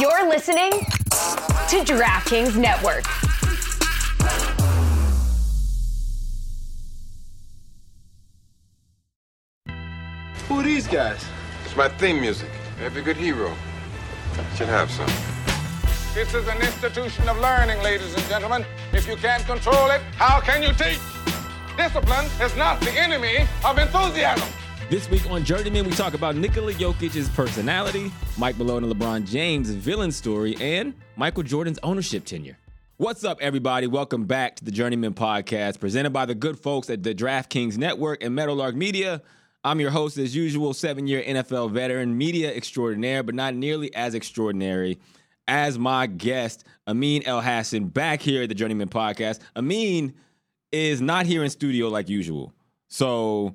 You're listening to DraftKings Network. Who are these guys? It's my theme music. Every good hero should have some. This is an institution of learning, ladies and gentlemen. If you can't control it, how can you teach? Discipline is not the enemy of enthusiasm. This week on Journeymen, we talk about Nikola Jokic's personality, Mike Malone and LeBron James' villain story, and Michael Jordan's ownership tenure. What's up, everybody? Welcome back to the Journeymen podcast, presented by the good folks at the DraftKings Network and Meadowlark Media. I'm your host, as usual, seven-year NFL veteran, media extraordinaire, but not nearly as extraordinary as my guest, Amin Elhassan, back here at the Journeymen podcast. Amin is not here in studio like usual, so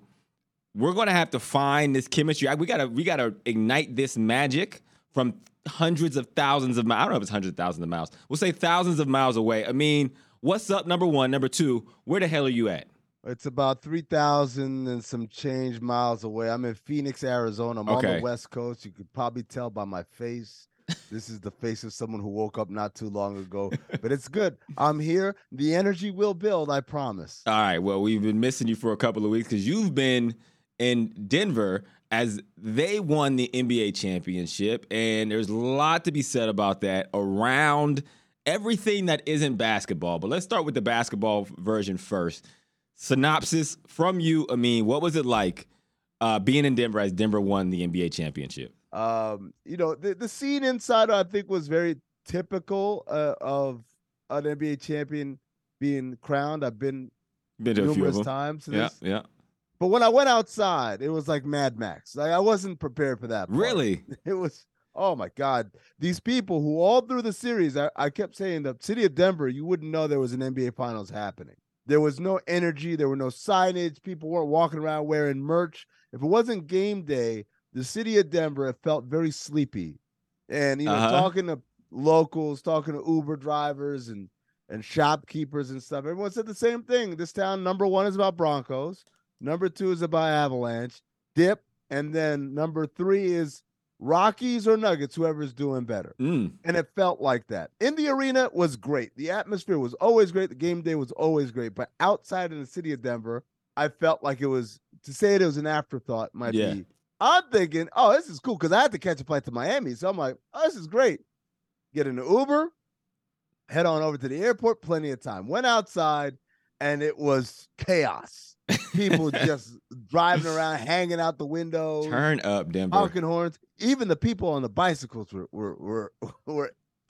we're going to have to find this chemistry. We gotta ignite this magic from hundreds of thousands of miles. I don't know if it's hundreds of thousands of miles. We'll say thousands of miles away. I mean, what's up, number one? Number two, where the hell are you at? It's about 3,000 and some change miles away. I'm in Phoenix, Arizona. I'm on the West Coast. You could probably tell by my face. This is the face of someone who woke up not too long ago, but it's good. I'm here. The energy will build, I promise. All right. Well, we've been missing you for a couple of weeks because you've been in Denver as they won the NBA championship. And there's a lot to be said about that around everything that isn't basketball. But let's start with the basketball version first. Synopsis from you, Amin. What was it like being in Denver as Denver won the NBA championship? The scene inside, I think, was very typical of an NBA champion being crowned. I've been to numerous a few times. Yeah. But when I went outside, it was like Mad Max. Like, I wasn't prepared for that part. Really? It was, oh my God. These people who all through the series, I kept saying the city of Denver, you wouldn't know there was an NBA Finals happening. There was no energy. There were no signage. People weren't walking around wearing merch. If it wasn't game day, the city of Denver, it felt very sleepy. And, talking to locals, talking to Uber drivers and shopkeepers and stuff, everyone said the same thing. This town, number one, is about Broncos. Number two is about Avalanche, dip. And then number three is Rockies or Nuggets, whoever's doing better. And it felt like that. In the arena was great. The atmosphere was always great. The game day was always great. But outside in the city of Denver, I felt like it was, to say it was an afterthought might be. I'm thinking, oh, this is cool, because I had to catch a flight to Miami. So I'm like, oh, this is great. Get in an Uber, head on over to the airport, plenty of time. Went outside, and it was chaos. People just driving around, hanging out the windows. Turn up, Denver. Honking horns. Even the people on the bicycles were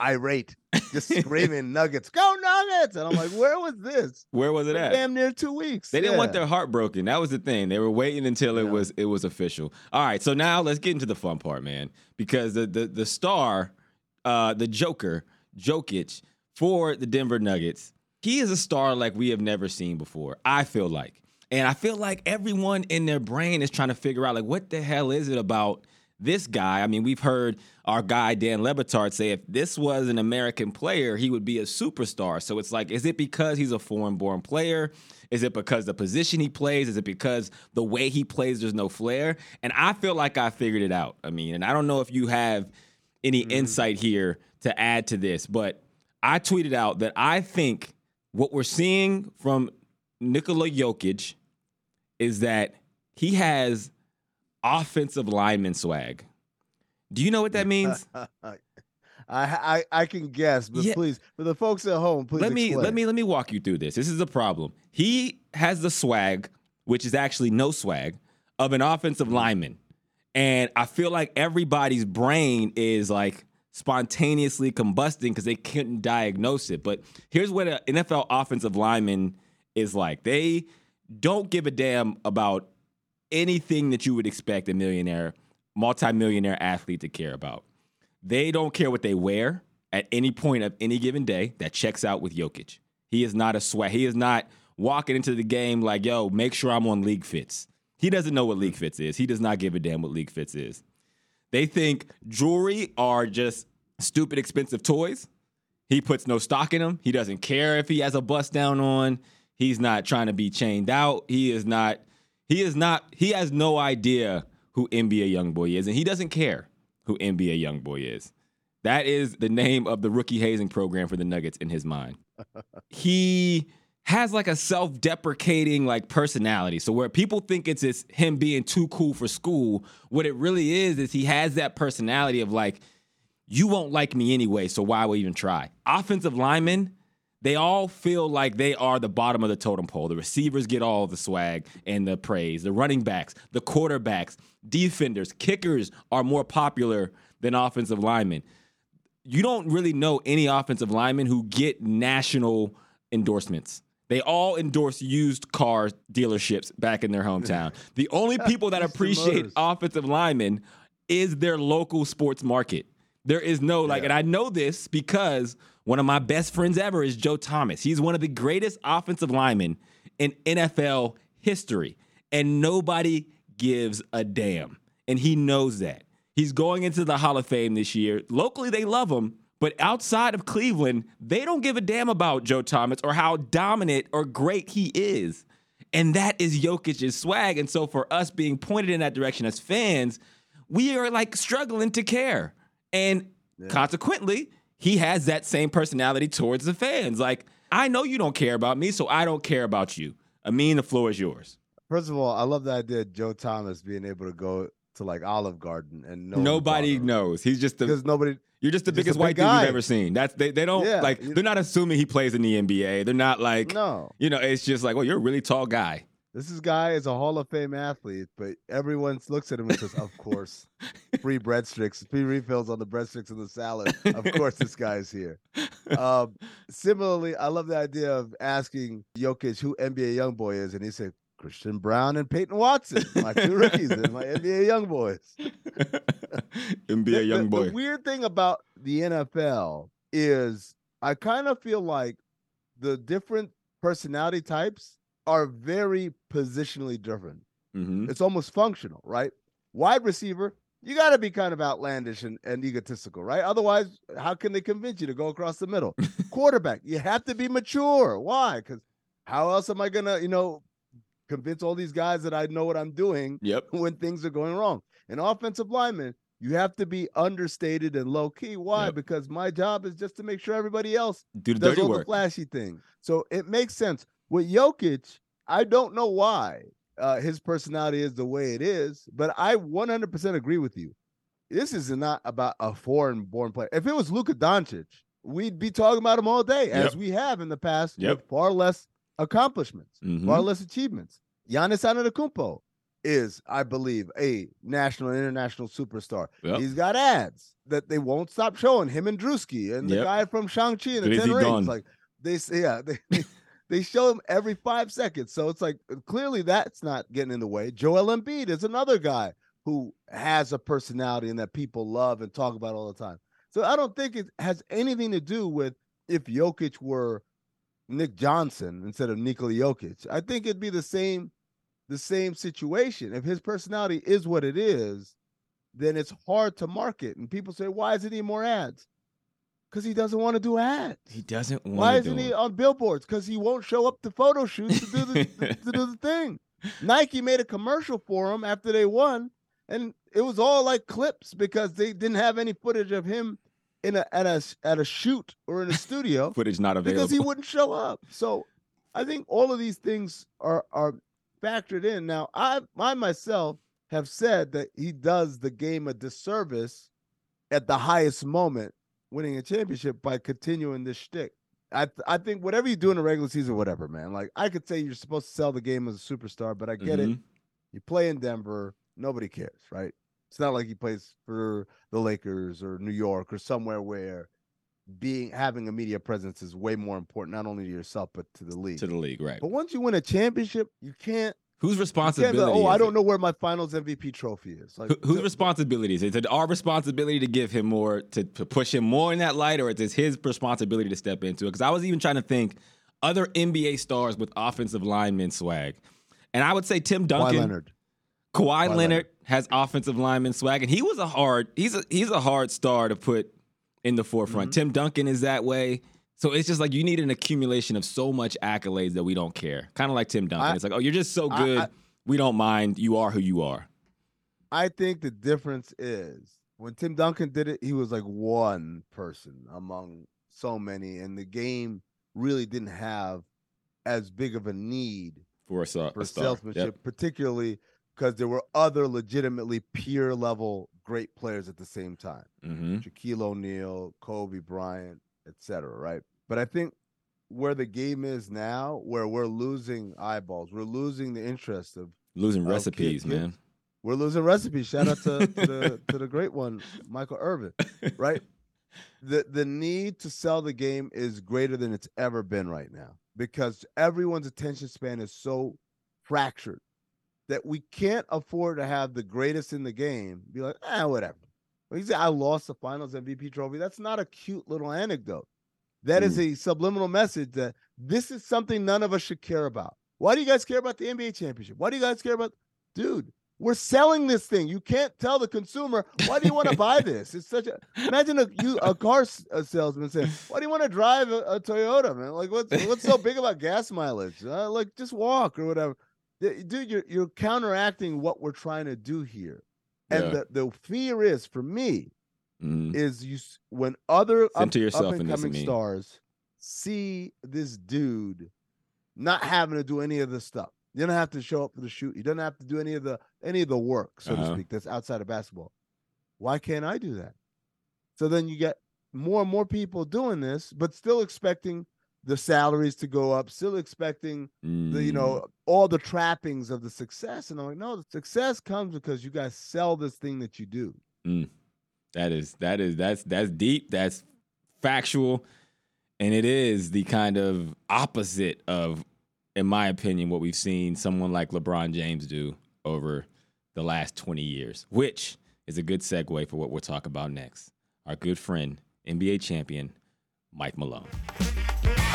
irate, just screaming Nuggets, go Nuggets. And I'm like, where was this? Where was it at? Damn near 2 weeks. They didn't want their heart broken. That was the thing. They were waiting until it was official. All right, so now let's get into the fun part, man, because the star, the Joker, Jokic, for the Denver Nuggets, he is a star like we have never seen before, I feel like. And I feel like everyone in their brain is trying to figure out, like, what the hell is it about this guy? I mean, we've heard our guy, Dan Le Batard, say if this was an American player, he would be a superstar. So it's like, is it because he's a foreign-born player? Is it because the position he plays? Is it because the way he plays, there's no flair? And I feel like I figured it out. I mean, and I don't know if you have any insight here to add to this, but I tweeted out that I think what we're seeing from Nikola Jokic is that he has offensive lineman swag. Do you know what that means? I can guess, but please, for the folks at home, please explain. Let me walk you through this. This is the problem. He has the swag, which is actually no swag, of an offensive lineman. And I feel like everybody's brain is like spontaneously combusting because they couldn't diagnose it. But here's what an NFL offensive lineman is like. They don't give a damn about anything that you would expect a millionaire, multimillionaire athlete to care about. They don't care what they wear at any point of any given day. That checks out with Jokic. He is not a sweat. He is not walking into the game like, yo, make sure I'm on League Fits. He doesn't know what League Fits is. He does not give a damn what League Fits is. They think jewelry are just stupid expensive toys. He puts no stock in them. He doesn't care if he has a bust down on. He's not trying to be chained out. He has no idea who NBA YoungBoy is, and he doesn't care who NBA YoungBoy is. That is the name of the rookie hazing program for the Nuggets in his mind. He has like a self-deprecating like personality. So where people think it's him being too cool for school, what it really is he has that personality of like, you won't like me anyway, so why would I even try? Offensive linemen, they all feel like they are the bottom of the totem pole. The receivers get all the swag and the praise. The running backs, the quarterbacks, defenders, kickers are more popular than offensive linemen. You don't really know any offensive linemen who get national endorsements. They all endorse used car dealerships back in their hometown. The only people that appreciate offensive linemen is their local sports market. There is no like, and I know this because one of my best friends ever is Joe Thomas. He's one of the greatest offensive linemen in NFL history, and nobody gives a damn, and he knows that. He's going into the Hall of Fame this year. Locally, they love him, but outside of Cleveland, they don't give a damn about Joe Thomas or how dominant or great he is, and that is Jokic's swag, and so for us being pointed in that direction as fans, we are like struggling to care, and consequently, he has that same personality towards the fans. Like, I know you don't care about me, so I don't care about you. Amin, the floor is yours. First of all, I love the idea of Joe Thomas being able to go to like Olive Garden and nobody knows. He's just you're just the biggest white dude you've ever seen. That's they don't they're not assuming he plays in the NBA. They're not like, you know, it's just like, well, you're a really tall guy. This guy is a Hall of Fame athlete, but everyone looks at him and says, of course, free breadsticks, free refills on the breadsticks and the salad. Of course, this guy's here. Similarly, I love the idea of asking Jokic who NBA Youngboy is, and he said, Christian Brown and Peyton Watson, my two rookies and my NBA Youngboys. NBA Youngboy. The weird thing about the NFL is I kind of feel like the different personality types are very positionally driven. Mm-hmm. It's almost functional, right? Wide receiver, you got to be kind of outlandish and egotistical, right? Otherwise, how can they convince you to go across the middle? Quarterback, you have to be mature. Why? Because how else am I going to, you know, convince all these guys that I know what I'm doing when things are going wrong? And offensive lineman, you have to be understated and low-key. Why? Yep. Because my job is just to make sure everybody else does all the flashy things. So it makes sense. With Jokic, I don't know why his personality is the way it is, but I 100% agree with you. This is not about a foreign-born player. If it was Luka Doncic, we'd be talking about him all day, as we have in the past, with far less accomplishments, far less achievements. Giannis Antetokounmpo is, I believe, a national and international superstar. Yep. He's got ads that they won't stop showing, him and Drewski and the guy from Shang-Chi and the Ten Rings. Gone? Like they say, They show him every 5 seconds. So it's like, clearly that's not getting in the way. Joel Embiid is another guy who has a personality and that people love and talk about all the time. So I don't think it has anything to do with if Jokic were Nick Johnson instead of Nikola Jokic. I think it'd be the same situation. If his personality is what it is, then it's hard to market. And people say, why doesn't he more ads? Because he doesn't want to do ads. He doesn't want to do it. Why isn't he on billboards? Because he won't show up to photo shoots to do the thing. Nike made a commercial for him after they won, and it was all like clips because they didn't have any footage of him at a shoot or in a studio. Footage not available. Because he wouldn't show up. So I think all of these things are factored in. Now, I myself have said that he does the game a disservice at the highest moment, winning a championship, by continuing this shtick. I think whatever you do in the regular season, whatever, man. Like, I could say you're supposed to sell the game as a superstar, but I get it. You play in Denver. Nobody cares, right? It's not like he plays for the Lakers or New York or somewhere where having a media presence is way more important, not only to yourself, but to the league. To the league, right. But once you win a championship, you can't. Whose responsibility is it? I don't know where my finals MVP trophy is. Like, whose responsibility is it? Is it our responsibility to give him more, to push him more in that light, or is it his responsibility to step into it? Because I was even trying to think other NBA stars with offensive lineman swag. And I would say Tim Duncan. Kawhi Leonard has offensive lineman swag, and he was he's a hard star to put in the forefront. Tim Duncan is that way. So it's just like you need an accumulation of so much accolades that we don't care. Kind of like Tim Duncan. It's like, oh, you're just so good. We don't mind. You are who you are. I think the difference is when Tim Duncan did it, he was like one person among so many, and the game really didn't have as big of a need for salesmanship, yep, particularly because there were other legitimately peer level great players at the same time. Mm-hmm. Shaquille O'Neal, Kobe Bryant, etc. Right. But I think where the game is now, where we're losing eyeballs, we're losing the interest of losing recipes, kids, man. We're losing recipes. Shout out to the great one, Michael Irvin. Right. The need to sell the game is greater than it's ever been right now, because everyone's attention span is so fractured that we can't afford to have the greatest in the game be like, whatever. When you say I lost the finals MVP trophy, that's not a cute little anecdote. That is a subliminal message that this is something none of us should care about. Why do you guys care about the NBA championship? Why do you guys care about? Dude, we're selling this thing. You can't tell the consumer, why do you want to buy this? It's such a, imagine a car salesman saying, why do you want to drive a Toyota, man? Like, what's so big about gas mileage? Like, just walk or whatever. Dude, you're counteracting what we're trying to do here. And the fear is, for me, is you when other up-and-coming stars see this dude not having to do any of this stuff. You don't have to show up for the shoot. You don't have to do any of the work, so to speak, that's outside of basketball. Why can't I do that? So then you get more and more people doing this, but still expecting the salaries to go up, still expecting the, all the trappings of the success. And I'm like, no, the success comes because you guys sell this thing that you do. That's deep. That's factual. And it is the kind of opposite of, in my opinion, what we've seen someone like LeBron James do over the last 20 years, which is a good segue for what we'll talk about next. Our good friend, NBA champion, Mike Malone.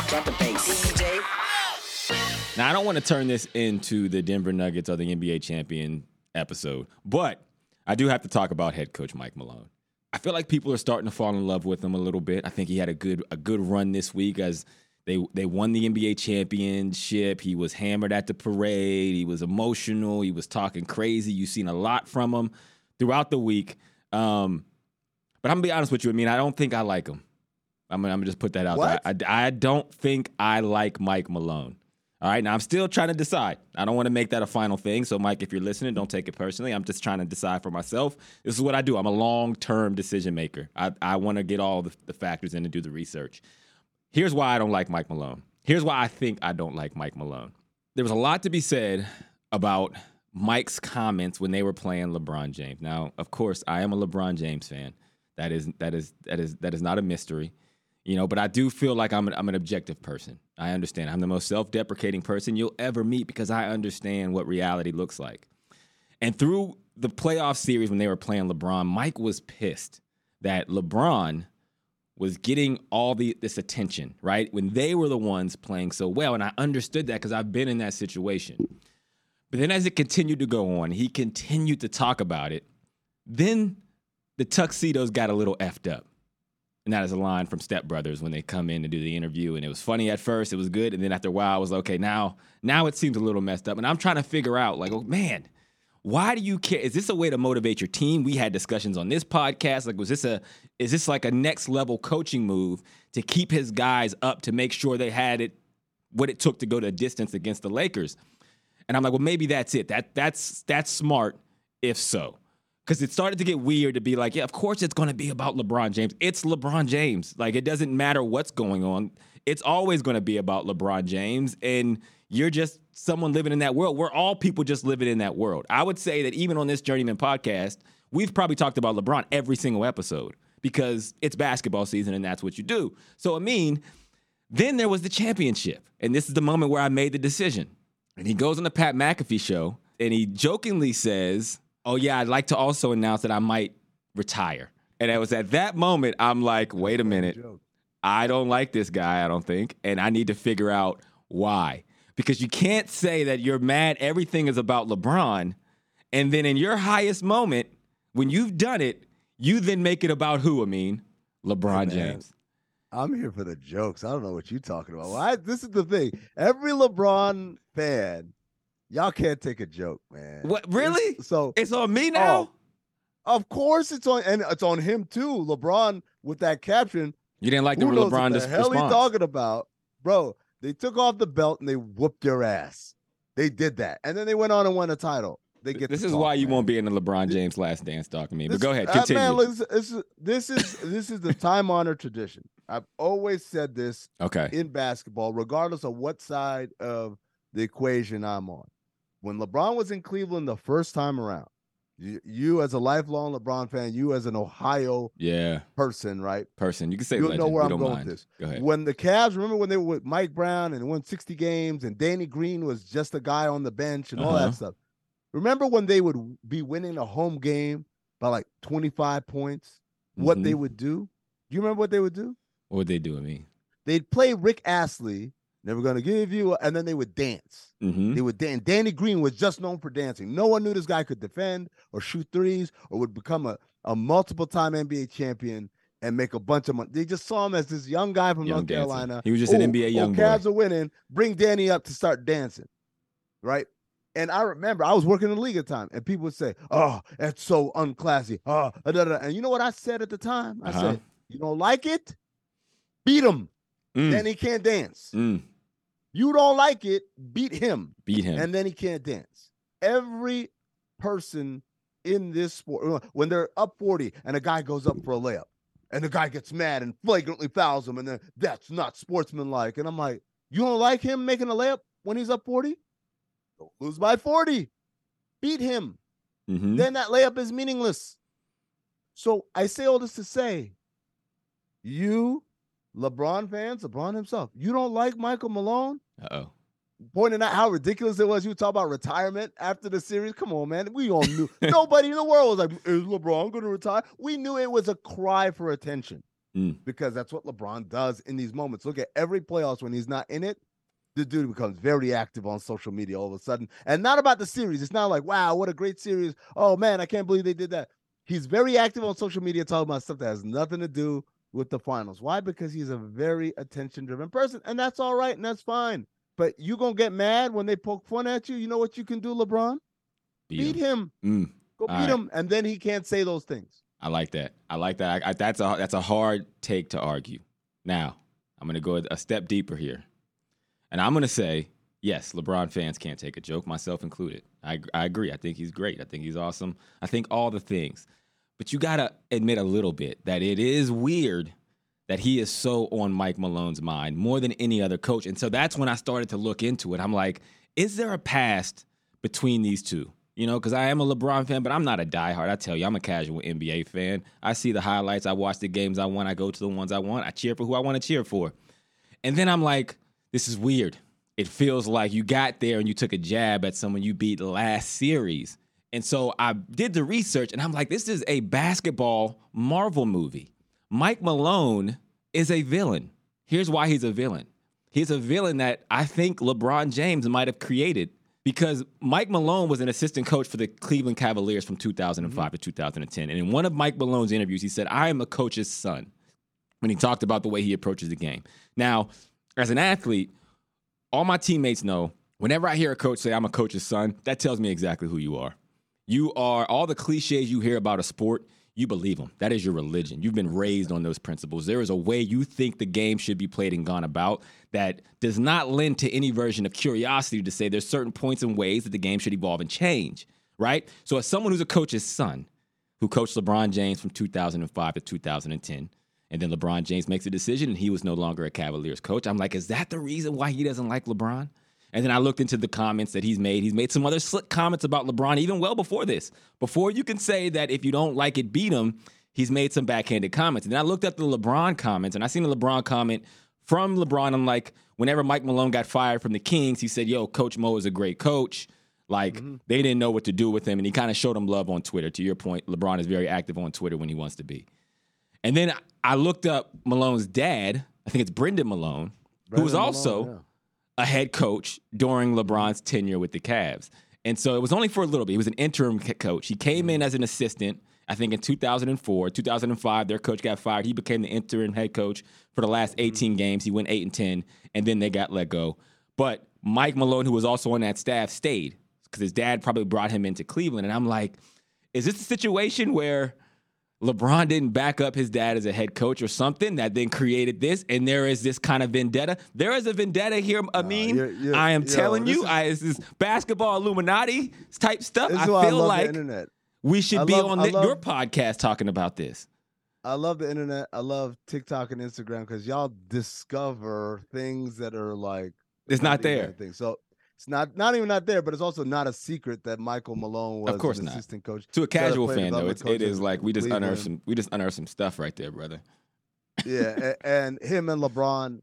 Drop the bass, DJ. Now, I don't want to turn this into the Denver Nuggets or the NBA champion episode, but I do have to talk about head coach Mike Malone. I feel like people are starting to fall in love with him a little bit. I think he had a good run this week as they won the NBA championship. He was hammered at the parade. He was emotional. He was talking crazy. You've seen a lot from him throughout the week. But I'm going to be honest with you. I mean, I don't think I like him. I'm going to just put that out there. I don't think I like Mike Malone. All right, now I'm still trying to decide. I don't want to make that a final thing. So, Mike, if you're listening, don't take it personally. I'm just trying to decide for myself. This is what I do. I'm a long-term decision maker. I want to get all the factors in and do the research. Here's why I don't like Mike Malone. Here's why I think I don't like Mike Malone. There was a lot to be said about Mike's comments when they were playing LeBron James. Now, of course, I am a LeBron James fan. That is not a mystery. But I do feel like I'm an objective person. I understand. I'm the most self-deprecating person you'll ever meet because I understand what reality looks like. And through the playoff series when they were playing LeBron, Mike was pissed that LeBron was getting all this attention, right? When they were the ones playing so well. And I understood that because I've been in that situation. But then as it continued to go on, he continued to talk about it. Then the tuxedos got a little effed up. And that is a line from Step Brothers when they come in to do the interview. And it was funny at first. It was good. And then after a while, I was like, okay, now it seems a little messed up. And I'm trying to figure out, like, oh, man, why do you care? Is this a way to motivate your team? We had discussions on this podcast. Like, is this like a next level coaching move to keep his guys up to make sure they had it, what it took to go to a distance against the Lakers? And I'm like, well, maybe that's it. That's smart, if so. Because it started to get weird to be like, yeah, of course it's going to be about LeBron James. It's LeBron James. Like, it doesn't matter what's going on. It's always going to be about LeBron James. And you're just someone living in that world. We're all people just living in that world. I would say that even on this Journeymen podcast, we've probably talked about LeBron every single episode because it's basketball season and that's what you do. So, I mean, then there was the championship. And this is the moment where I made the decision. And he goes on the Pat McAfee show and he jokingly says, oh, yeah, I'd like to also announce that I might retire. And it was at that moment, I'm like, wait a minute. I don't like this guy, I don't think. And I need to figure out why. Because you can't say that you're mad everything is about LeBron. And then in your highest moment, when you've done it, you then make it about who, Amin? LeBron James. I'm here for the jokes. I don't know what you're talking about. Well, this is the thing. Every LeBron fan, y'all can't take a joke, man. What, really? So it's on me now? Of course it's on, and it's on him too. LeBron with that caption. You didn't like the LeBron response. What the hell are you talking about? Bro, they took off the belt and they whooped their ass. They did that. And then they went on and won a title. They get this is talk, why you won't be in the LeBron James Last Dance talking to me. But go ahead, continue. Man, this is the time-honored tradition. I've always said this in basketball, regardless of what side of the equation I'm on. When LeBron was in Cleveland the first time around, you as a lifelong LeBron fan, you as an Ohio person, right? Person. You can say legend. You know where I'm going with this. Go ahead. When the Cavs, remember when they were with Mike Brown and won 60 games and Danny Green was just a guy on the bench and all that stuff. Remember when they would be winning a home game by like 25 points, what they would do? Do you remember what they would do? What would they do to me? They'd play Rick Astley. Never going to give you. And then they would dance. Mm-hmm. They would dance. Danny Green was just known for dancing. No one knew this guy could defend or shoot threes or would become a multiple-time NBA champion and make a bunch of money. They just saw him as this young guy from North Carolina. He was just an NBA young boy. Cavs are winning. Bring Danny up to start dancing, right? And I remember I was working in the league at the time, and people would say, oh, that's so unclassy. Oh, da, da, da. And you know what I said at the time? I said, you don't like it? Beat him. Then he can't dance. You don't like it, beat him. Beat him. And then he can't dance. Every person in this sport, when they're up 40 and a guy goes up for a layup and the guy gets mad and flagrantly fouls him, and then that's not sportsmanlike. And I'm like, you don't like him making a layup when he's up 40? Don't lose by 40. Beat him. Then that layup is meaningless. So I say all this to say, you LeBron fans, LeBron himself, you don't like Michael Malone? Uh-oh. Pointing out how ridiculous it was. You talk about retirement after the series. Come on, man. We all knew. Nobody in the world was like, is LeBron going to retire? We knew it was a cry for attention because that's what LeBron does in these moments. Look at every playoffs when he's not in it. The dude becomes very active on social media all of a sudden. And not about the series. It's not like, wow, what a great series. Oh, man, I can't believe they did that. He's very active on social media talking about stuff that has nothing to do with the finals. Why? Because he's a very attention-driven person, and that's all right, and that's fine. But you going to get mad when they poke fun at you? You know what you can do, LeBron? Beat him. Go all beat him, and then he can't say those things. I like that. I like that. That's a hard take to argue. Now, I'm going to go a step deeper here, and I'm going to say, yes, LeBron fans can't take a joke, myself included. I agree. I think he's great. I think he's awesome. I think all the things. But you got to admit a little bit that it is weird that he is so on Mike Malone's mind more than any other coach. And so that's when I started to look into it. I'm like, is there a past between these two? You know, because I am a LeBron fan, but I'm not a diehard. I tell you, I'm a casual NBA fan. I see the highlights. I watch the games I want. I go to the ones I want. I cheer for who I want to cheer for. And then I'm like, this is weird. It feels like you got there and you took a jab at someone you beat last series. And so I did the research, and I'm like, this is a basketball Marvel movie. Mike Malone is a villain. Here's why he's a villain. He's a villain that I think LeBron James might have created because Mike Malone was an assistant coach for the Cleveland Cavaliers from 2005 to 2010. And in one of Mike Malone's interviews, he said, I am a coach's son, when he talked about the way he approaches the game. Now, as an athlete, all my teammates know, whenever I hear a coach say I'm a coach's son, that tells me exactly who you are. You are all the cliches you hear about a sport, you believe them. That is your religion. You've been raised on those principles. There is a way you think the game should be played and gone about that does not lend to any version of curiosity to say there's certain points and ways that the game should evolve and change, right? So as someone who's a coach's son, who coached LeBron James from 2005 to 2010, and then LeBron James makes a decision and he was no longer a Cavaliers coach, I'm like, is that the reason why he doesn't like LeBron? And then I looked into the comments that he's made. He's made some other slick comments about LeBron even well before this. Before you can say that if you don't like it, beat him, he's made some backhanded comments. And then I looked up the LeBron comments, and I seen a LeBron comment from LeBron. I'm like, whenever Mike Malone got fired from the Kings, he said, yo, Coach Mo is a great coach. Like, they didn't know what to do with him, and he kind of showed him love on Twitter. To your point, LeBron is very active on Twitter when he wants to be. And then I looked up Malone's dad. I think it's Brendan Malone, who was also a head coach during LeBron's tenure with the Cavs. And so it was only for a little bit. He was an interim coach. He came in as an assistant, I think, in 2004. 2005, their coach got fired. He became the interim head coach for the last 18 games. He went 8-10, and then they got let go. But Mike Malone, who was also on that staff, stayed because his dad probably brought him into Cleveland. And I'm like, Is this a situation where LeBron didn't back up his dad as a head coach or something that then created this, and there is this kind of vendetta? There is a vendetta here, Amin. I am telling you, this is basketball Illuminati type stuff. I feel like we should be on your podcast talking about this. I love the internet. I love TikTok and Instagram because y'all discover things that are like it's not there. So it's not even there, but it's also not a secret that Michael Malone was an assistant coach. To a casual fan, though, it is like we just unearthed some stuff right there, brother. Yeah, and him and LeBron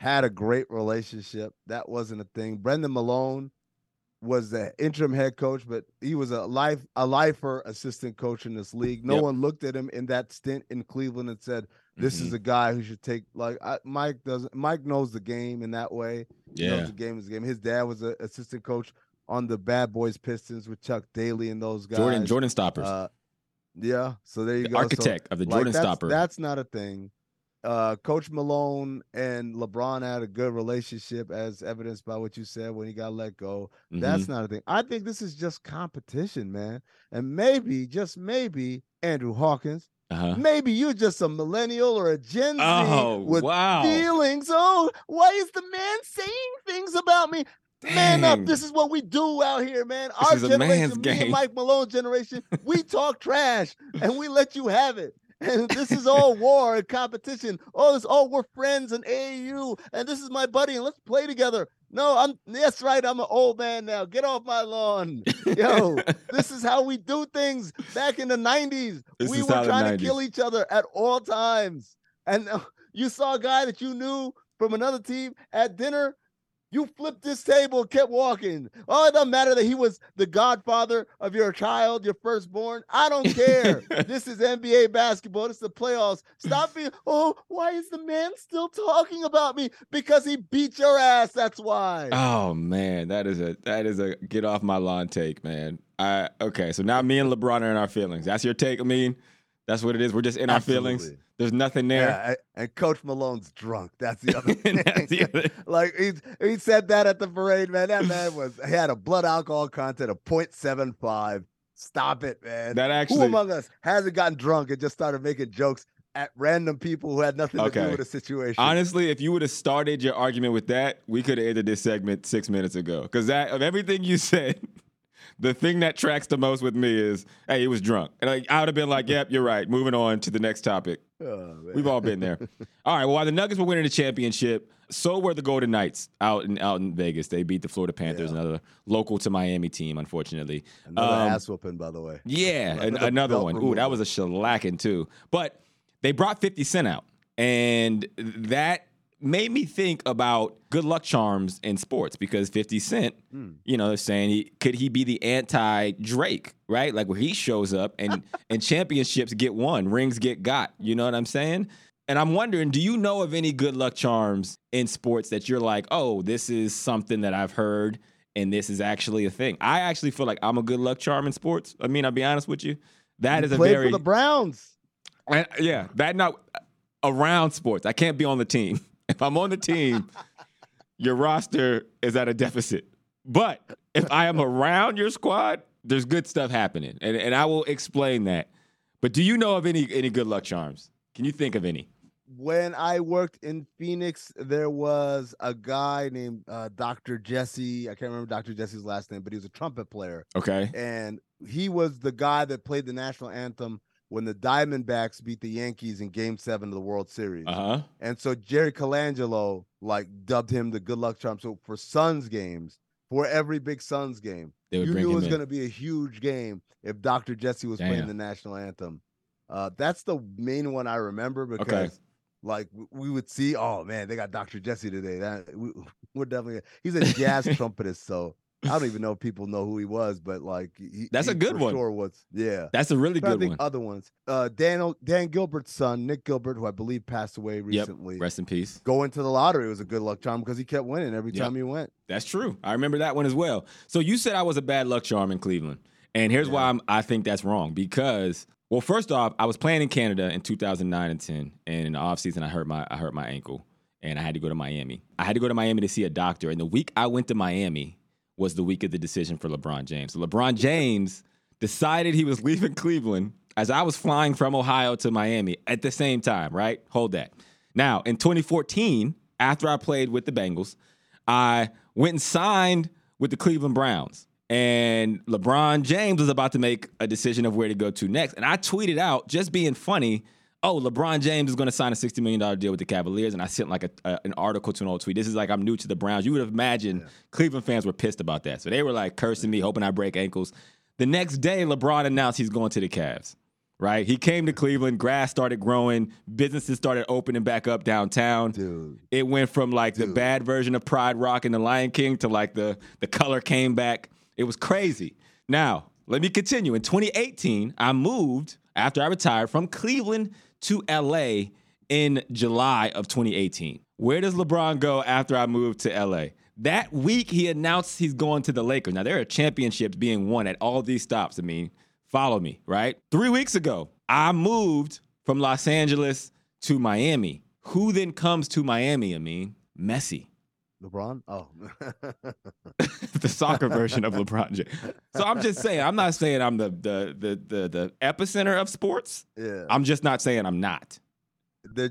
had a great relationship. That wasn't a thing. Brendan Malone was the interim head coach, but he was a lifer assistant coach in this league. No one looked at him in that stint in Cleveland and said, this is a guy who should take, like, Mike knows the game in that way. Yeah. He knows the game is the game. His dad was an assistant coach on the Bad Boys Pistons with Chuck Daly and those guys. Jordan Stoppers. Yeah, so there you go. Architect of the Jordan Stopper. That's not a thing. Coach Malone and LeBron had a good relationship, as evidenced by what you said when he got let go. Mm-hmm. That's not a thing. I think this is just competition, man. And maybe, just maybe, Andrew Hawkins, maybe you're just a millennial or a Gen Z with feelings. Oh, why is the man saying things about me? Dang. Man up, this is what we do out here, man. Our generation, me and Mike Malone's generation, we talk trash and we let you have it. And this is all war and competition. We're friends and AAU, and this is my buddy, and let's play together. No, that's right, I'm an old man now. Get off my lawn. Yo, this is how we do things back in the 90s. We were trying to kill each other at all times. And you saw a guy that you knew from another team at dinner. You flipped this table, kept walking. Oh, it doesn't matter that he was the godfather of your child, your firstborn. I don't care. This is NBA basketball. This is the playoffs. Stop being, why is the man still talking about me? Because he beat your ass. That's why. Oh, man. That is a get off my lawn take, man. Okay, so now me and LeBron are in our feelings. That's your take, Amin? That's what it is. We're just in our feelings. There's nothing there. Yeah, and Coach Malone's drunk. That's the other thing. Like he said that at the parade, man. That man had a blood alcohol content of 0.75. Stop it, man. Who among us hasn't gotten drunk and just started making jokes at random people who had nothing to do with the situation? Honestly, if you would have started your argument with that, we could have ended this segment 6 minutes ago. Because of everything you said, the thing that tracks the most with me is, hey, he was drunk. And I would have been like, yep, you're right. Moving on to the next topic. Oh, we've all been there. All right, well, while the Nuggets were winning the championship, so were the Golden Knights out in Vegas. They beat the Florida Panthers, another local to Miami team, unfortunately. Another ass whooping, by the way. Yeah, another one. Ooh, that was a shellacking, too. But they brought 50 Cent out, and that made me think about good luck charms in sports, because 50 Cent, you know, they're saying could he be the anti-Drake, right? Like where he shows up and championships get won, rings get got, you know what I'm saying? And I'm wondering, do you know of any good luck charms in sports that you're like, oh, this is something that I've heard and this is actually a thing? I actually feel like I'm a good luck charm in sports. I mean, I'll be honest with you. Played for the Browns. Yeah, not around sports. I can't be on the team. If I'm on the team, your roster is at a deficit. But if I am around your squad, there's good stuff happening. And I will explain that. But do you know of any good luck charms? Can you think of any? When I worked in Phoenix, there was a guy named Dr. Jesse. I can't remember Dr. Jesse's last name, but he was a trumpet player. Okay. And he was the guy that played the national anthem when the Diamondbacks beat the Yankees in Game 7 of the World Series. And so Jerry Colangelo, dubbed him the good luck charm. So for Suns games, for every big Suns game, you knew it was going to be a huge game if Dr. Jesse was playing the national anthem. That's the main one I remember because, we would see, oh, man, they got Dr. Jesse today. We're definitely – he's a jazz trumpetist, so – I don't even know if people know who he was, but that's a good one. Sure was, yeah. That's a really good one. Other ones, Dan Gilbert's son, Nick Gilbert, who I believe passed away recently. Yep. Rest in peace. Going to the lottery was a good luck charm because he kept winning every time he went. That's true. I remember that one as well. So you said I was a bad luck charm in Cleveland, and here's why I think that's wrong. Because, well, first off, I was playing in Canada in 2009 and 10, and in the offseason I hurt my ankle, and I had to go to Miami. I had to go to Miami to see a doctor, and the week I went to Miami was the week of the decision for LeBron James. So LeBron James decided he was leaving Cleveland as I was flying from Ohio to Miami at the same time, right? Hold that. Now, in 2014, after I played with the Bengals, I went and signed with the Cleveland Browns. And LeBron James was about to make a decision of where to go to next. And I tweeted out, just being funny, oh, LeBron James is going to sign a $60 million deal with the Cavaliers. And I sent like an article to an old tweet. This is like, I'm new to the Browns. You would have imagined Cleveland fans were pissed about that. So they were like cursing me, hoping I break ankles. The next day, LeBron announced he's going to the Cavs, right? He came to Cleveland. Grass started growing. Businesses started opening back up downtown. Dude. It went from like the bad version of Pride Rock and the Lion King to like the color came back. It was crazy. Now, let me continue. In 2018, I moved, after I retired, from Cleveland to L.A. in July of 2018. Where does LeBron go after I moved to L.A.? That week, he announced he's going to the Lakers. Now, there are championships being won at all these stops. I mean, follow me, right? 3 weeks ago, I moved from Los Angeles to Miami. Who then comes to Miami, Amin? Messi. LeBron? Oh. The soccer version of LeBron James. So I'm just saying, I'm not saying I'm the epicenter of sports. Yeah. I'm just not saying I'm not.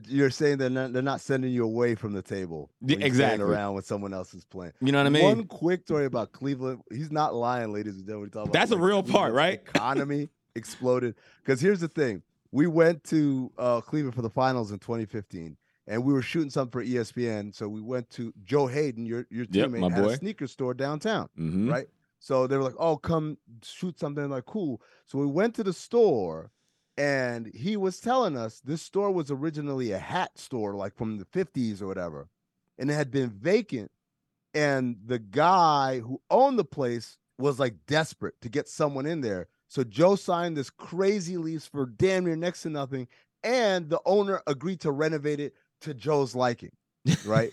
You're saying they're not sending you away from the table. Exactly. Around when someone else is playing. You know what I mean? One quick story about Cleveland. He's not lying, ladies and gentlemen. That's a real part, right? Economy exploded. Because here's the thing. We went to Cleveland for the finals in 2015. And we were shooting something for ESPN, so we went to Joe Hayden, your teammate, my boy, had a sneaker store downtown, right? So they were like, oh, come shoot something. I'm like, cool. So we went to the store, and he was telling us this store was originally a hat store, like from the 50s or whatever, and it had been vacant. And the guy who owned the place was like desperate to get someone in there. So Joe signed this crazy lease for damn near next to nothing, and the owner agreed to renovate it to Joe's liking, right?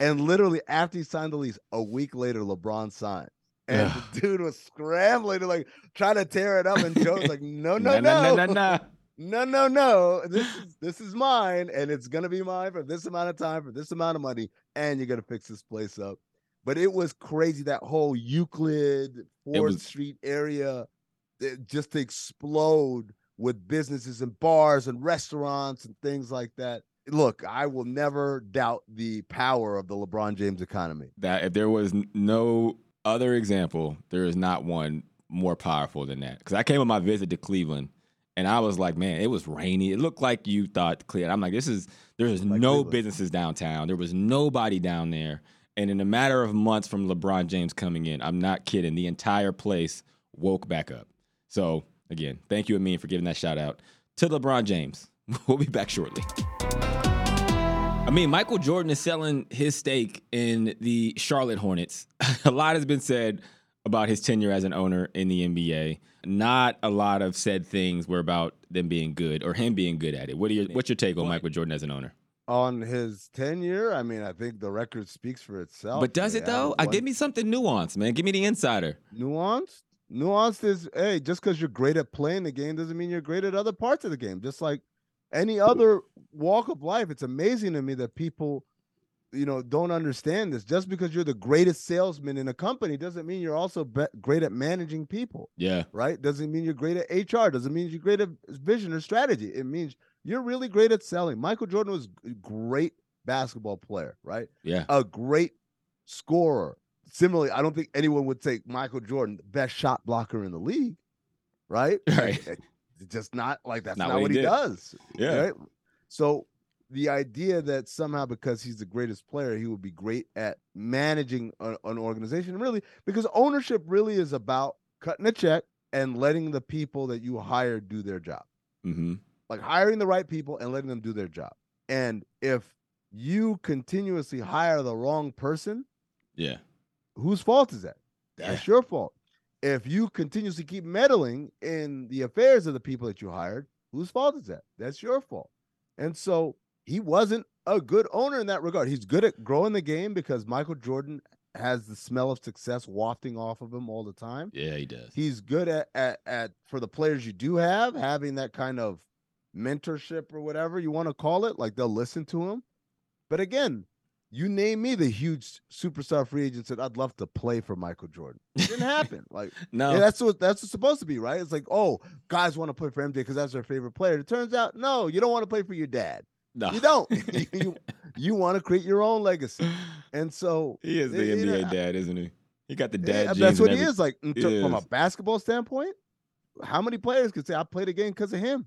And literally after he signed the lease, a week later, LeBron signed. And the dude was scrambling to like try to tear it up. And Joe's like, no. This is mine. And it's going to be mine for this amount of time, for this amount of money. And you're going to fix this place up. But it was crazy. That whole Euclid, 4th Street area, just to explode with businesses and bars and restaurants and things like that. Look, I will never doubt the power of the LeBron James economy. That if there was no other example, there is not one more powerful than that. Because I came on my visit to Cleveland, and I was like, man, it was rainy. It looked like you thought Cleveland. I'm like, there's like no Cleveland. Businesses downtown. There was nobody down there. And in a matter of months from LeBron James coming in, I'm not kidding, the entire place woke back up. So, again, thank you, Amin, for giving that shout-out to LeBron James. We'll be back shortly. I mean, Michael Jordan is selling his stake in the Charlotte Hornets. A lot has been said about his tenure as an owner in the NBA. Not a lot of said things were about them being good or him being good at it. What's your take on Michael Jordan as an owner? On his tenure? I mean, I think the record speaks for itself. But does it, though? Give me something nuanced, man. Give me the insider. Nuanced? Nuanced is, hey, just because you're great at playing the game doesn't mean you're great at other parts of the game. Just like any other walk of life, it's amazing to me that people, don't understand this. Just because you're the greatest salesman in a company doesn't mean you're also great at managing people. Yeah. Right? Doesn't mean you're great at HR. Doesn't mean you're great at vision or strategy. It means you're really great at selling. Michael Jordan was a great basketball player, right? Yeah. A great scorer. Similarly, I don't think anyone would take Michael Jordan, the best shot blocker in the league, right? Right. Just not like that's not what he does. Yeah. Right? So the idea that somehow because he's the greatest player, he would be great at managing an organization, really, because ownership really is about cutting a check and letting the people that you hire do their job. Mm-hmm. Like hiring the right people and letting them do their job. And if you continuously hire the wrong person, yeah, whose fault is that? That's your fault. If you continuously keep meddling in the affairs of the people that you hired, whose fault is that? That's your fault. And so he wasn't a good owner in that regard. He's good at growing the game because Michael Jordan has the smell of success wafting off of him all the time. Yeah, he does. He's good at for the players you do have, having that kind of mentorship or whatever you want to call it, like they'll listen to him. But again, You name me the huge superstar free agent that I'd love to play for Michael Jordan. It didn't happen. Like, no, yeah, that's what's supposed to be, right? It's like, oh, guys want to play for MJ because that's their favorite player. It turns out, no, you don't want to play for your dad. No, you don't. you want to create your own legacy. And so he is the NBA dad, isn't he? He got the dad. Yeah, that's what he is. Like, from a basketball standpoint, how many players could say I played a game because of him?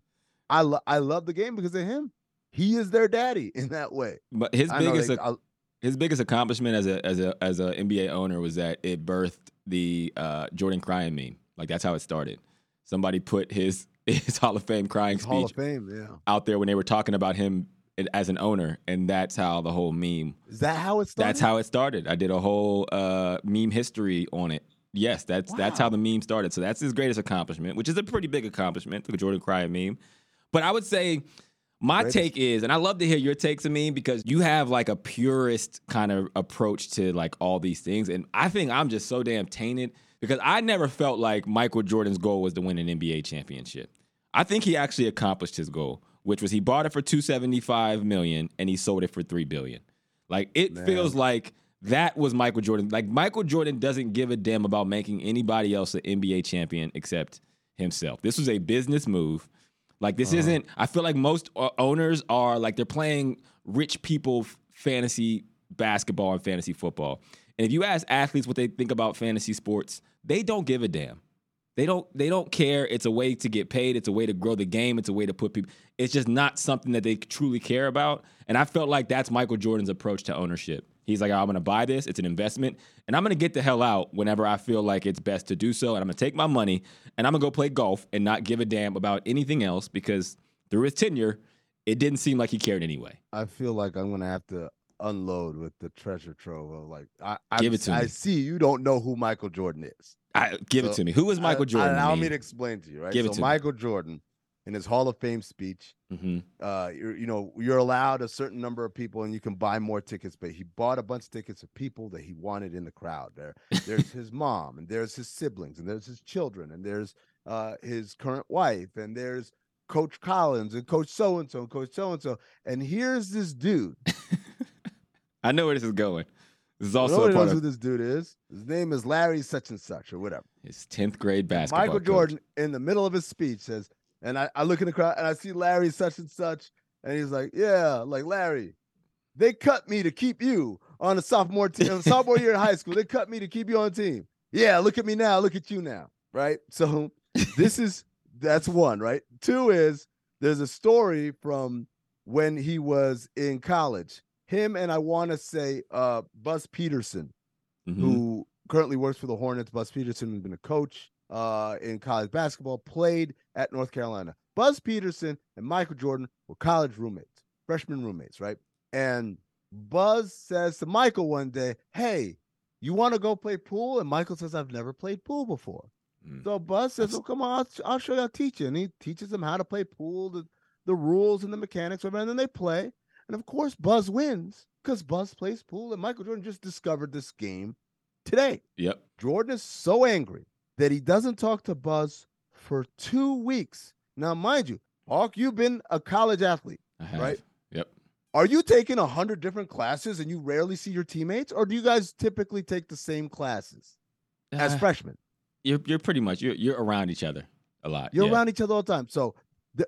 I love the game because of him. He is their daddy in that way. But his biggest. His biggest accomplishment as a NBA owner was that it birthed the Jordan crying meme. Like, that's how it started. Somebody put his Hall of Fame crying speech out there when they were talking about him as an owner, and that's how the whole meme. Is that how it started? That's how it started. I did a whole meme history on it. Yes, that's how the meme started. So that's his greatest accomplishment, which is a pretty big accomplishment, the Jordan crying meme. But I would say. My take is, and I love to hear your takes, Amin, because you have like a purist kind of approach to like all these things. And I think I'm just so damn tainted because I never felt like Michael Jordan's goal was to win an NBA championship. I think he actually accomplished his goal, which was he bought it for $275 million and he sold it for $3 billion. Like, it feels like that was Michael Jordan. Like, Michael Jordan doesn't give a damn about making anybody else an NBA champion except himself. This was a business move. Like, this isn't, I feel like most owners are like, they're playing rich people fantasy basketball and fantasy football. And if you ask athletes what they think about fantasy sports, they don't give a damn. They don't care. It's a way to get paid. It's a way to grow the game. It's a way to put people. It's just not something that they truly care about. And I felt like that's Michael Jordan's approach to ownership. He's like, I'm going to buy this. It's an investment. And I'm going to get the hell out whenever I feel like it's best to do so. And I'm going to take my money and I'm going to go play golf and not give a damn about anything else, because through his tenure, it didn't seem like he cared anyway. I feel like I'm going to have to unload with the treasure trove of like, I see you don't know who Michael Jordan is. Give it to me. Who is Michael Jordan? Allow me to explain to you, right? So Michael Jordan, in his Hall of Fame speech, you're allowed a certain number of people and you can buy more tickets, but he bought a bunch of tickets of people that he wanted in the crowd. There's his mom, and there's his siblings, and there's his children, and there's his current wife, and there's Coach Collins and Coach so-and-so and Coach so-and-so. And here's this dude. I know where this is going. This is also nobody knows who this dude is. His name is Larry such and such or whatever. His 10th grade basketball Michael Jordan, coach. In the middle of his speech, says, and I look in the crowd, and I see Larry such and such, and he's like, yeah, like, Larry, they cut me to keep you on a sophomore team, sophomore year in high school. They cut me to keep you on the team. Yeah, look at me now. Look at you now, right? So that's one, right? Two is there's a story from when he was in college. Him and I want to say Buzz Peterson, who currently works for the Hornets. Buzz Peterson has been a coach in college basketball, played at North Carolina. Buzz Peterson and Michael Jordan were college roommates, freshman roommates, right? And Buzz says to Michael one day, hey, you want to go play pool? And Michael says, I've never played pool before. So Buzz says, oh, come on, I'll show you, I'll teach you. And he teaches them how to play pool, the rules and the mechanics, whatever, and then they play. And of course, Buzz wins because Buzz plays pool, and Michael Jordan just discovered this game today. Yep. Jordan is so angry that he doesn't talk to Buzz for 2 weeks. Now, mind you, Hawk, you've been a college athlete, right? Yep. Are you taking 100 different classes and you rarely see your teammates, or do you guys typically take the same classes as freshmen? You're pretty much you're around each other a lot. You're around each other all the time. So,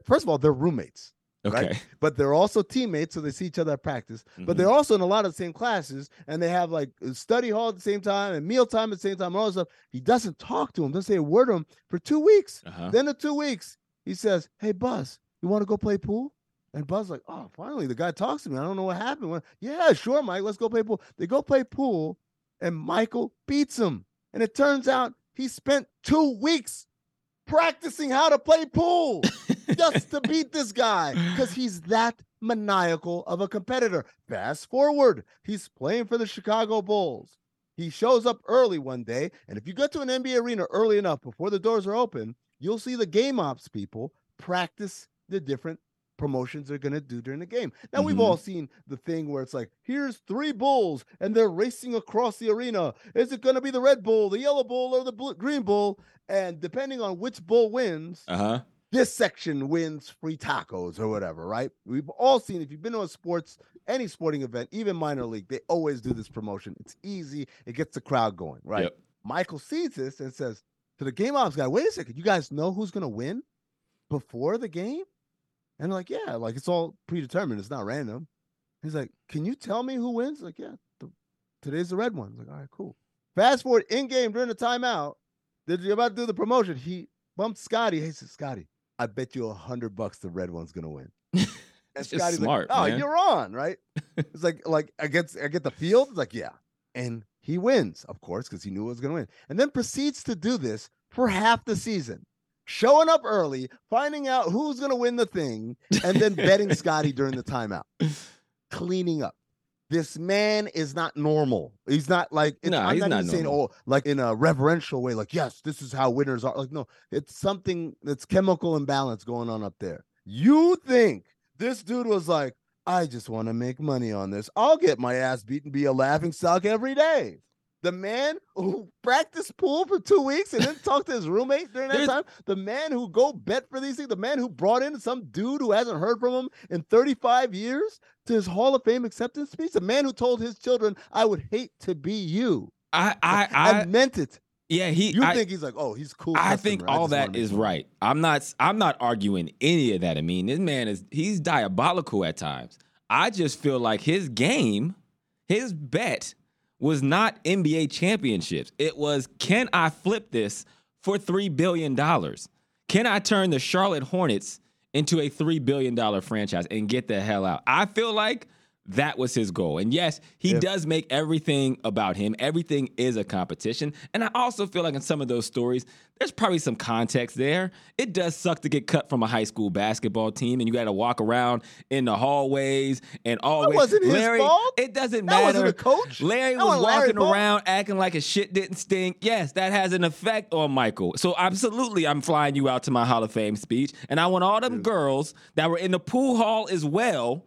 first of all, they're roommates. Okay. Right? But they're also teammates, so they see each other at practice. But they're also in a lot of the same classes, and they have like study hall at the same time and meal time at the same time and all this stuff. He doesn't talk to him, doesn't say a word to him for 2 weeks. Then the 2 weeks, he says, hey, Buzz, you want to go play pool? And Buzz like, oh, finally, the guy talks to me. I don't know what happened. Yeah, sure, Mike, let's go play pool. They go play pool, and Michael beats him. And it turns out he spent 2 weeks practicing how to play pool just to beat this guy because he's that maniacal of a competitor. Fast forward, he's playing for the Chicago Bulls. He shows up early one day, and if you go to an NBA arena early enough before the doors are open, you'll see the game ops people practice the different promotions they're going to do during the game. Now, we've all seen the thing where it's like, here's three Bulls, and they're racing across the arena. Is it going to be the red Bull, the yellow Bull, or the green Bull? And depending on which Bull wins, this section wins free tacos or whatever, right? We've all seen, if you've been to a sports, any sporting event, even minor league, they always do this promotion. It's easy. It gets the crowd going, right? Yep. Michael sees this and says to the game ops guy, wait a second, you guys know who's going to win before the game? And they're like, yeah, like it's all predetermined. It's not random. He's like, can you tell me who wins? Like, yeah, today's the red one. He's like, all right, cool. Fast forward in game during the timeout. They're about to do the promotion. He bumped Scotty. He said, Scotty, I bet you $100 the red one's going to win. And Scotty's smart, like, oh, man, you're on, right? It's like I get the field. It's like, yeah. And he wins, of course, because he knew it was going to win. And then proceeds to do this for half the season. Showing up early, finding out who's going to win the thing, and then betting Scotty during the timeout. Cleaning up. This man is not normal. He's not like, I'm not saying, oh, like in a reverential way, like, yes, this is how winners are. Like, no, it's something that's chemical imbalance going on up there. You think this dude was like, I just want to make money on this. I'll get my ass beat and be a laughing stock every day. The man who practiced pool for 2 weeks and then talked to his roommate during that time. The man who go bet for these things. The man who brought in some dude who hasn't heard from him in 35 years to his Hall of Fame acceptance speech. The man who told his children, I would hate to be you. I meant it. Yeah, you think he's like, oh, he's cool. I think all that is right. I'm not arguing any of that. I mean, this man he's diabolical at times. I just feel like his game, his bet was not NBA championships. It was, can I flip this for $3 billion? Can I turn the Charlotte Hornets into a $3 billion franchise and get the hell out? I feel like that was his goal. And yes, he does make everything about him. Everything is a competition. And I also feel like in some of those stories, there's probably some context there. It does suck to get cut from a high school basketball team and you got to walk around in the hallways and always. That wasn't his fault. It doesn't matter. That wasn't a coach. Larry was walking around acting like his shit didn't stink. Yes, that has an effect on Michael. So absolutely, I'm flying you out to my Hall of Fame speech. And I want all them girls that were in the pool hall as well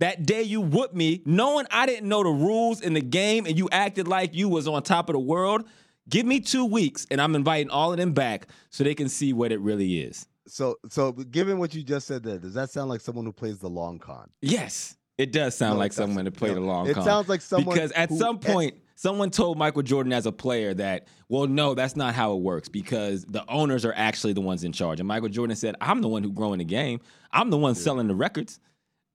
that day you whooped me, knowing I didn't know the rules in the game and you acted like you was on top of the world. Give me 2 weeks and I'm inviting all of them back so they can see what it really is. So given what you just said there, does that sound like someone who plays the long con? Yes, it does sound like someone that played the long con. It sounds like someone because at some point, someone told Michael Jordan as a player that, well, no, that's not how it works because the owners are actually the ones in charge. And Michael Jordan said, I'm the one who's growing the game. I'm the one selling the records.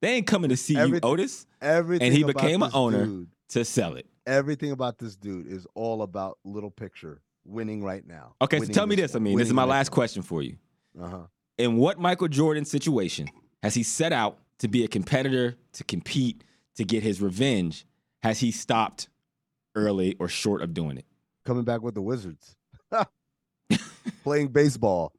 They ain't coming to see you, Otis. Everything, and he became an owner to sell it. Everything about this dude is all about little picture, winning right now. Okay, so tell me this. I mean, this is my last question for you. Uh-huh. In what Michael Jordan situation has he set out to be a competitor, to compete, to get his revenge? Has he stopped early or short of doing it? Coming back with the Wizards. Playing baseball.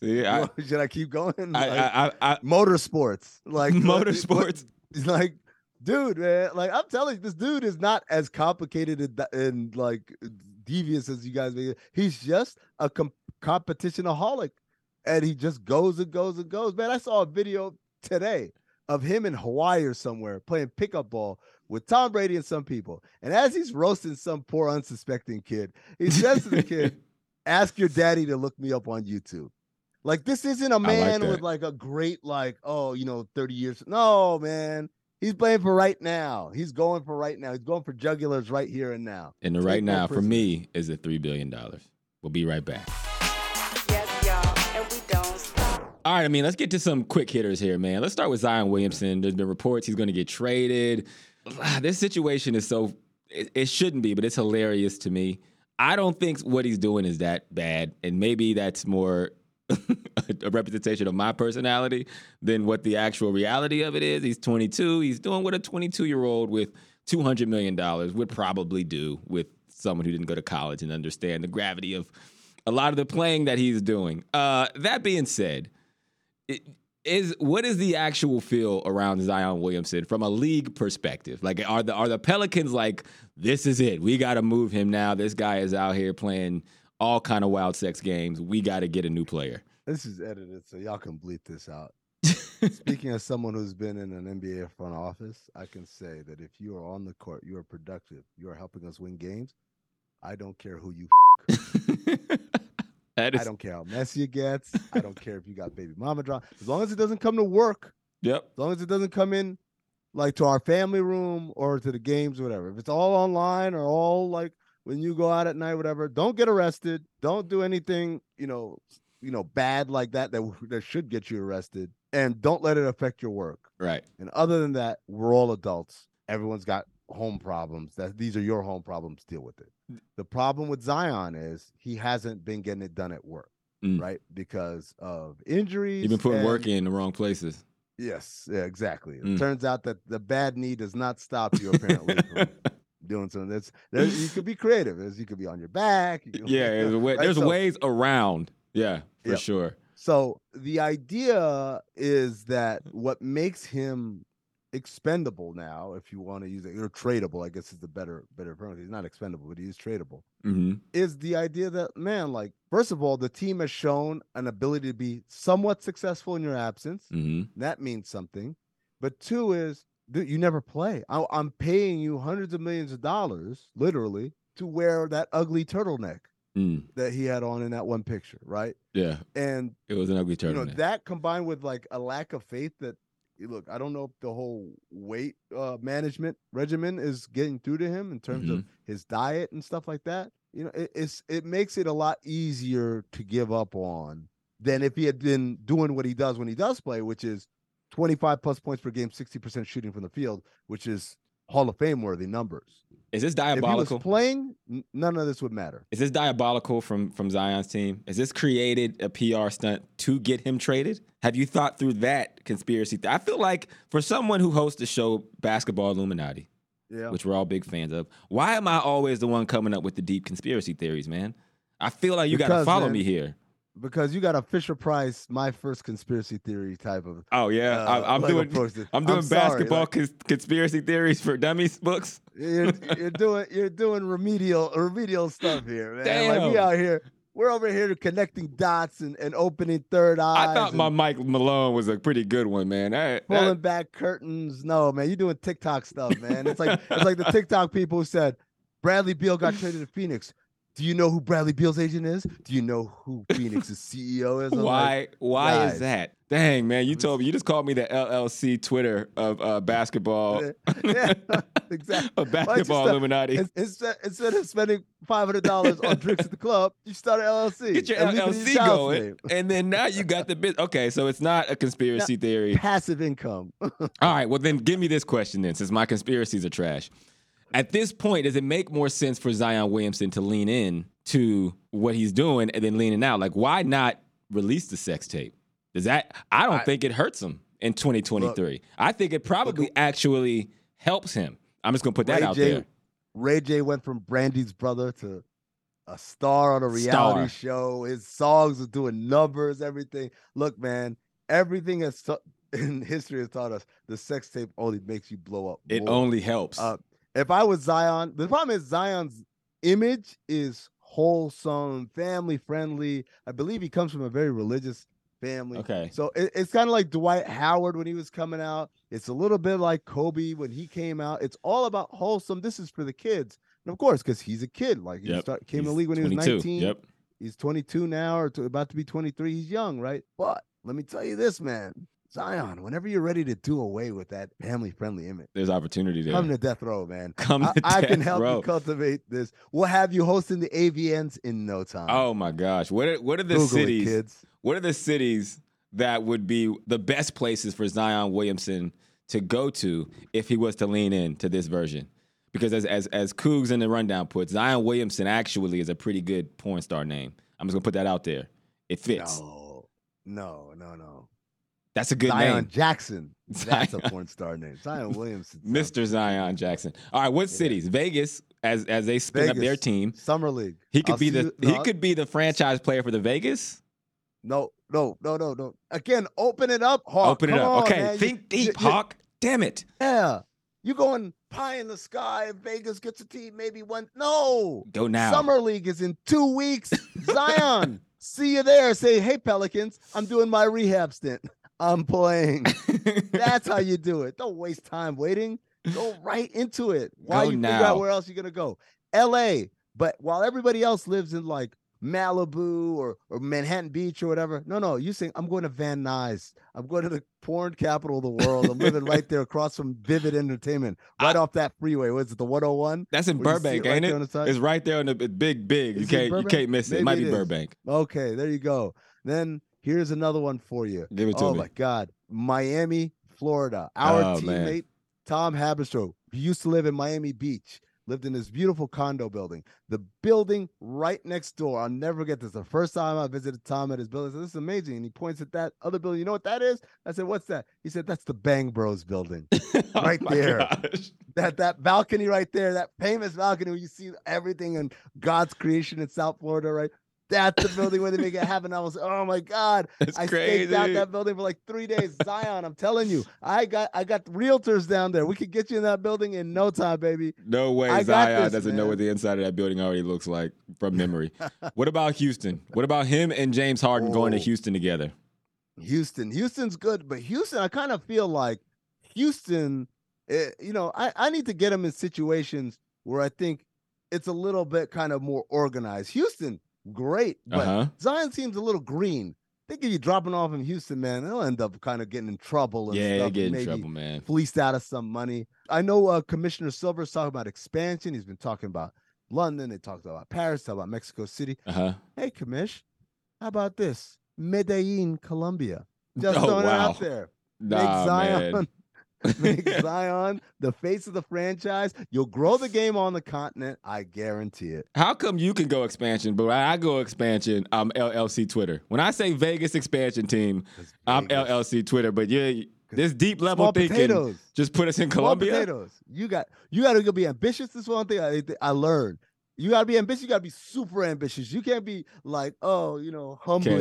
See, should I keep going? Motorsports, like motorsports. It's like, dude, man, like I'm telling you, this dude is not as complicated and like devious as you guys make. He's just a competitionaholic, and he just goes and goes and goes. Man, I saw a video today of him in Hawaii or somewhere playing pickup ball with Tom Brady and some people, and as he's roasting some poor unsuspecting kid, he says to the kid, ask your daddy to look me up on YouTube. Like, this isn't a man with like a great, like, oh, you know, 30 years. No, man. He's playing for right now. He's going for right now. He's going for jugulars right here and now. And the right now for me is the $3 billion. We'll be right back. Yes, y'all. And we don't stop. All right, I mean, let's get to some quick hitters here, man. Let's start with Zion Williamson. There's been reports he's going to get traded. This situation is so, it shouldn't be, but it's hilarious to me. I don't think what he's doing is that bad, and maybe that's more a representation of my personality than what the actual reality of it is. He's 22. He's doing what a 22-year-old with $200 million would probably do with someone who didn't go to college and understand the gravity of a lot of the playing that he's doing. That being said, what is the actual feel around Zion Williamson from a league perspective? Like, are the Pelicans like, this is it? We got to move him now. This guy is out here playing all kind of wild sex games. We got to get a new player. This is edited, so y'all can bleep this out. Speaking of someone who's been in an NBA front office, I can say that if you are on the court, you are productive, you are helping us win games. I don't care who you I don't care how messy it gets. I don't care if you got baby mama drama. As long as it doesn't come to work. Yep. As long as it doesn't come in like to our family room or to the games or whatever. If it's all online or all like when you go out at night, whatever, don't get arrested. Don't do anything, you know, bad like that should get you arrested. And don't let it affect your work. Right. And other than that, we're all adults. Everyone's got home problems. These are your home problems. Deal with it. The problem with Zion is he hasn't been getting it done at work, right? Because of injuries. You've been putting work in the wrong places. Yes, yeah, exactly. It turns out that the bad knee does not stop you, apparently, from doing something. You could be creative. You could be on your back. There's ways around. Yeah, for sure. So the idea is that what makes him expendable now, if you want to use it, or tradable, I guess is the better term. He's not expendable, but he is tradable. Mm-hmm. Is the idea that, man, like, first of all, the team has shown an ability to be somewhat successful in your absence. Mm-hmm. That means something. But two is, dude, you never play. I'm paying you hundreds of millions of dollars, literally, to wear that ugly turtleneck that he had on in that one picture, right? Yeah. And it was an ugly turtleneck. You know, that combined with like a lack of faith that, look, I don't know if the whole weight management regimen is getting through to him in terms of his diet and stuff like that. You know, it makes it a lot easier to give up on than if he had been doing what he does when he does play, which is 25 plus points per game, 60% shooting from the field, which is Hall of Fame worthy numbers. Is this diabolical? If he was playing, none of this would matter. Is this diabolical from Zion's team? Is this created a PR stunt to get him traded? Have you thought through that conspiracy? I feel like for someone who hosts the show Basketball Illuminati, which we're all big fans of, why am I always the one coming up with the deep conspiracy theories, man? I feel like you got to follow me here. Because you got a Fisher Price, my first conspiracy theory type of. Oh yeah, I'm doing basketball conspiracy theories for dummies books. You're doing remedial stuff here, man. Damn. Like we out here, we're over here connecting dots and opening third eyes. I thought my Mike Malone was a pretty good one, man. Pulling back curtains. No, man, you're doing TikTok stuff, man. It's like the TikTok people who said Bradley Beal got traded to Phoenix. Do you know who Bradley Beal's agent is? Do you know who Phoenix's CEO is? Why is that? Dang, man, you just called me the LLC Twitter of basketball. Yeah, exactly. Of basketball Illuminati. Instead of spending $500 on drinks at the club, you start an LLC. Get your LLC going, and then now you got the business. Okay, so it's not a conspiracy theory. Passive income. All right, well then give me this question then, since my conspiracies are trash. At this point, does it make more sense for Zion Williamson to lean in to what he's doing and then leaning out? Like, why not release the sex tape? I don't think it hurts him in 2023. Look, I think it probably actually helps him. I'm just going to put that out there. Ray J went from Brandy's brother to a star on a reality show. His songs are doing numbers, everything. Look, man, everything in history has taught us the sex tape only makes you blow up. It only helps. If I was Zion, the problem is Zion's image is wholesome, family-friendly. I believe he comes from a very religious family. Okay. So it's kind of like Dwight Howard when he was coming out. It's a little bit like Kobe when he came out. It's all about wholesome. This is for the kids. And, of course, because he's a kid. Like, he came in the league when he was 19. Yep. He's 22 now or about to be 23. He's young, right? But let me tell you this, man. Zion, whenever you're ready to do away with that family-friendly image, there's opportunity there. Come to death row, man. I can help you cultivate this. We'll have you hosting the AVNs in no time. Oh my gosh, what are the Google cities? It, kids. What are the cities that would be the best places for Zion Williamson to go to if he was to lean in to this version? Because as Cougs in the rundown puts, Zion Williamson actually is a pretty good porn star name. I'm just gonna put that out there. It fits. No. That's a good Zion name. Jackson. That's a porn star name. Zion Williamson. Mr. Zion Jackson. All right, what cities? Vegas, as they spin up their team. Summer League. He could be the franchise player for the Vegas? No. Again, open it up, Hawk. Open it up. Okay, man. Think deep, Hawk. Damn it. Yeah. You going pie in the sky if Vegas gets a team, maybe one. No. Go now. Summer League is in 2 weeks. Zion, see you there. Say, hey, Pelicans, I'm doing my rehab stint. I'm playing. That's how you do it. Don't waste time waiting. Go right into it. While you figure out where else you're going to go. L.A., but while everybody else lives in, like, Malibu or Manhattan Beach or whatever. No, you're saying I'm going to Van Nuys. I'm going to the porn capital of the world. I'm living right there across from Vivid Entertainment, right off that freeway. What's it, the 101? That's in Burbank, ain't it? It's right there on the big. You can't miss it. It might be Burbank. Okay, there you go. Then here's another one for you. Give it to me. Oh my God, Miami, Florida. Our teammate Tom Haberstroh, who used to live in Miami Beach, lived in this beautiful condo building. The building right next door. I'll never forget this. The first time I visited Tom at his building, I said, this is amazing. And he points at that other building. You know what that is? I said, what's that? He said, that's the Bang Bros building. Right there. Gosh. That balcony right there, that famous balcony where you see everything in God's creation in South Florida, right? That's the building where they make it happen. I was, oh my God. I staked out that building for like 3 days. Zion, I'm telling you, I got realtors down there. We could get you in that building in no time, baby. No way Zion doesn't know what the inside of that building already looks like from memory. What about Houston? What about him and James Harden going to Houston together? Houston's good, but Houston, I kind of feel like Houston, I need to get him in situations where I think it's a little bit kind of more organized. Houston, great, but Zion seems a little green. I think if you drop him off in Houston, man, they'll end up kind of getting in trouble. And trouble, man. Fleeced out of some money. I know Commissioner Silver's talking about expansion. He's been talking about London. They talked about Paris, talked about Mexico City. Hey, Commish, how about this? Medellin, Colombia. Just throwing it out there. Make Zion. Man. Make Zion the face of the franchise. You'll grow the game on the continent. I guarantee it. How come you can go expansion, but I go expansion? I'm LLC Twitter. When I say Vegas expansion team, I'm LLC Twitter. But yeah, this deep level thinking just put us in Colombia. You got to be ambitious. This one thing I learned. You got to be ambitious. You got to be super ambitious. You can't be like, humbly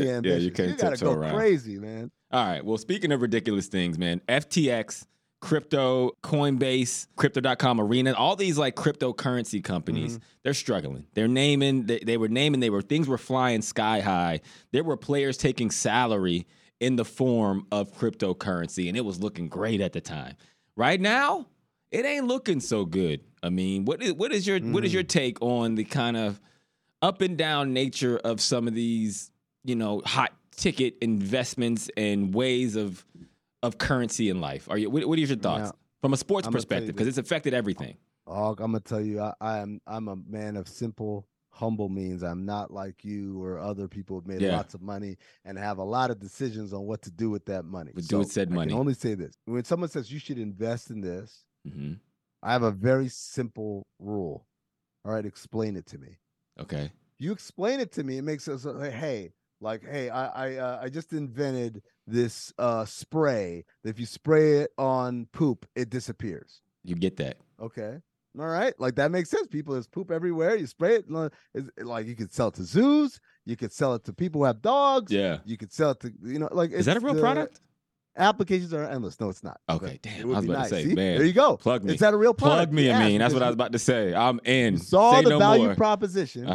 ambitious. You got to go crazy, man. All right. Well, speaking of ridiculous things, man, FTX. Crypto, Coinbase, Crypto.com Arena, all these like cryptocurrency companies, they're struggling. They're naming, things were flying sky high. There were players taking salary in the form of cryptocurrency, and it was looking great at the time. Right now, it ain't looking so good. I mean, what is your take on the kind of up and down nature of some of these, hot ticket investments and ways of currency in life? What are your thoughts from a sports perspective? Because it's affected everything. I'm gonna tell you, I'm a man of simple, humble means. I'm not like you or other people who've made lots of money and have a lot of decisions on what to do with that money. I can only say this. When someone says you should invest in this, I have a very simple rule. All right, explain it to me. Okay. You explain it to me, it makes us like, I just invented this spray that if you spray it on poop, it disappears. You get that? Okay. All right. Like that makes sense. People, there's poop everywhere. You spray it. It's like you could sell it to zoos. You could sell it to people who have dogs. Yeah. You could sell it to, like. Is that a real product? Applications are endless. No, it's not. Okay. Damn. I was about to say, man. There you go. Plug me. Is that a real product? Plug me, I mean. That's what I was about to say. I'm in. You saw the value proposition.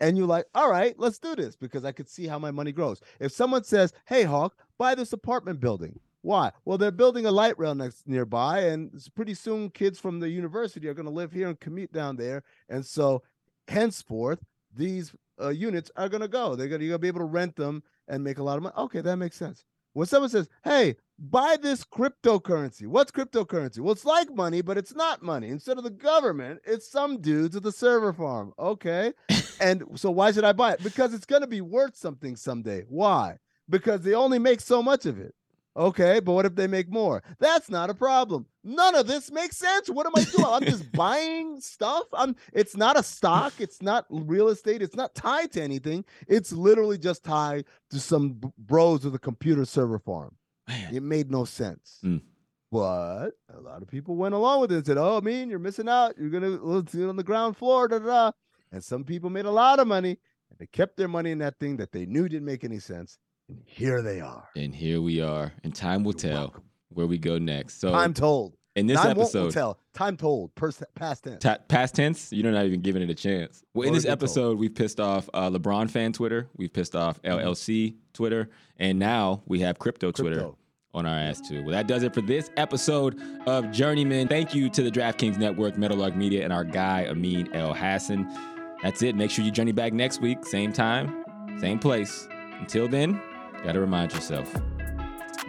And you're like, all right, let's do this because I could see how my money grows. If someone says, hey, Hawk, buy this apartment building. Why? Well, they're building a light rail nearby, and pretty soon kids from the university are going to live here and commute down there. And so, henceforth, these units are going to go. You're going to be able to rent them and make a lot of money. Okay, that makes sense. When someone says, hey, buy this cryptocurrency. What's cryptocurrency? Well, it's like money, but it's not money. Instead of the government, it's some dudes at the server farm. Okay. And so why should I buy it? Because it's going to be worth something someday. Why? Because they only make so much of it. Okay, but what if they make more? That's not a problem. None of this makes sense. What am I doing? I'm just buying stuff. It's not a stock. It's not real estate. It's not tied to anything. It's literally just tied to some bros with a computer server farm. Man. It made no sense. But a lot of people went along with it and said, oh, you're missing out. You're going to see it on the ground floor. Da, da, da. And some people made a lot of money, and they kept their money in that thing that they knew didn't make any sense. And here they are. And here we are. And time will tell where we go next. So I'm told. In this episode. Won't tell. Time told. Past tense. Past tense? You're not even giving it a chance. Well, in this episode, we've pissed off LeBron fan Twitter. We've pissed off LLC Twitter. And now we have crypto Twitter on our ass too. Well, that does it for this episode of Journeymen. Thank you to the DraftKings Network, Meadowlark Media, and our guy, Amin Elhassan. That's it. Make sure you journey back next week. Same time, same place. Until then, got to remind yourself,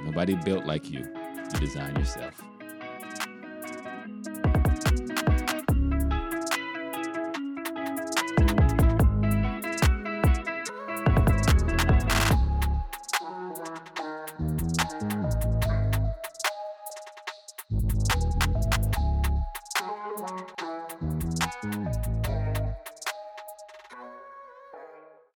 nobody built like you. You design yourself.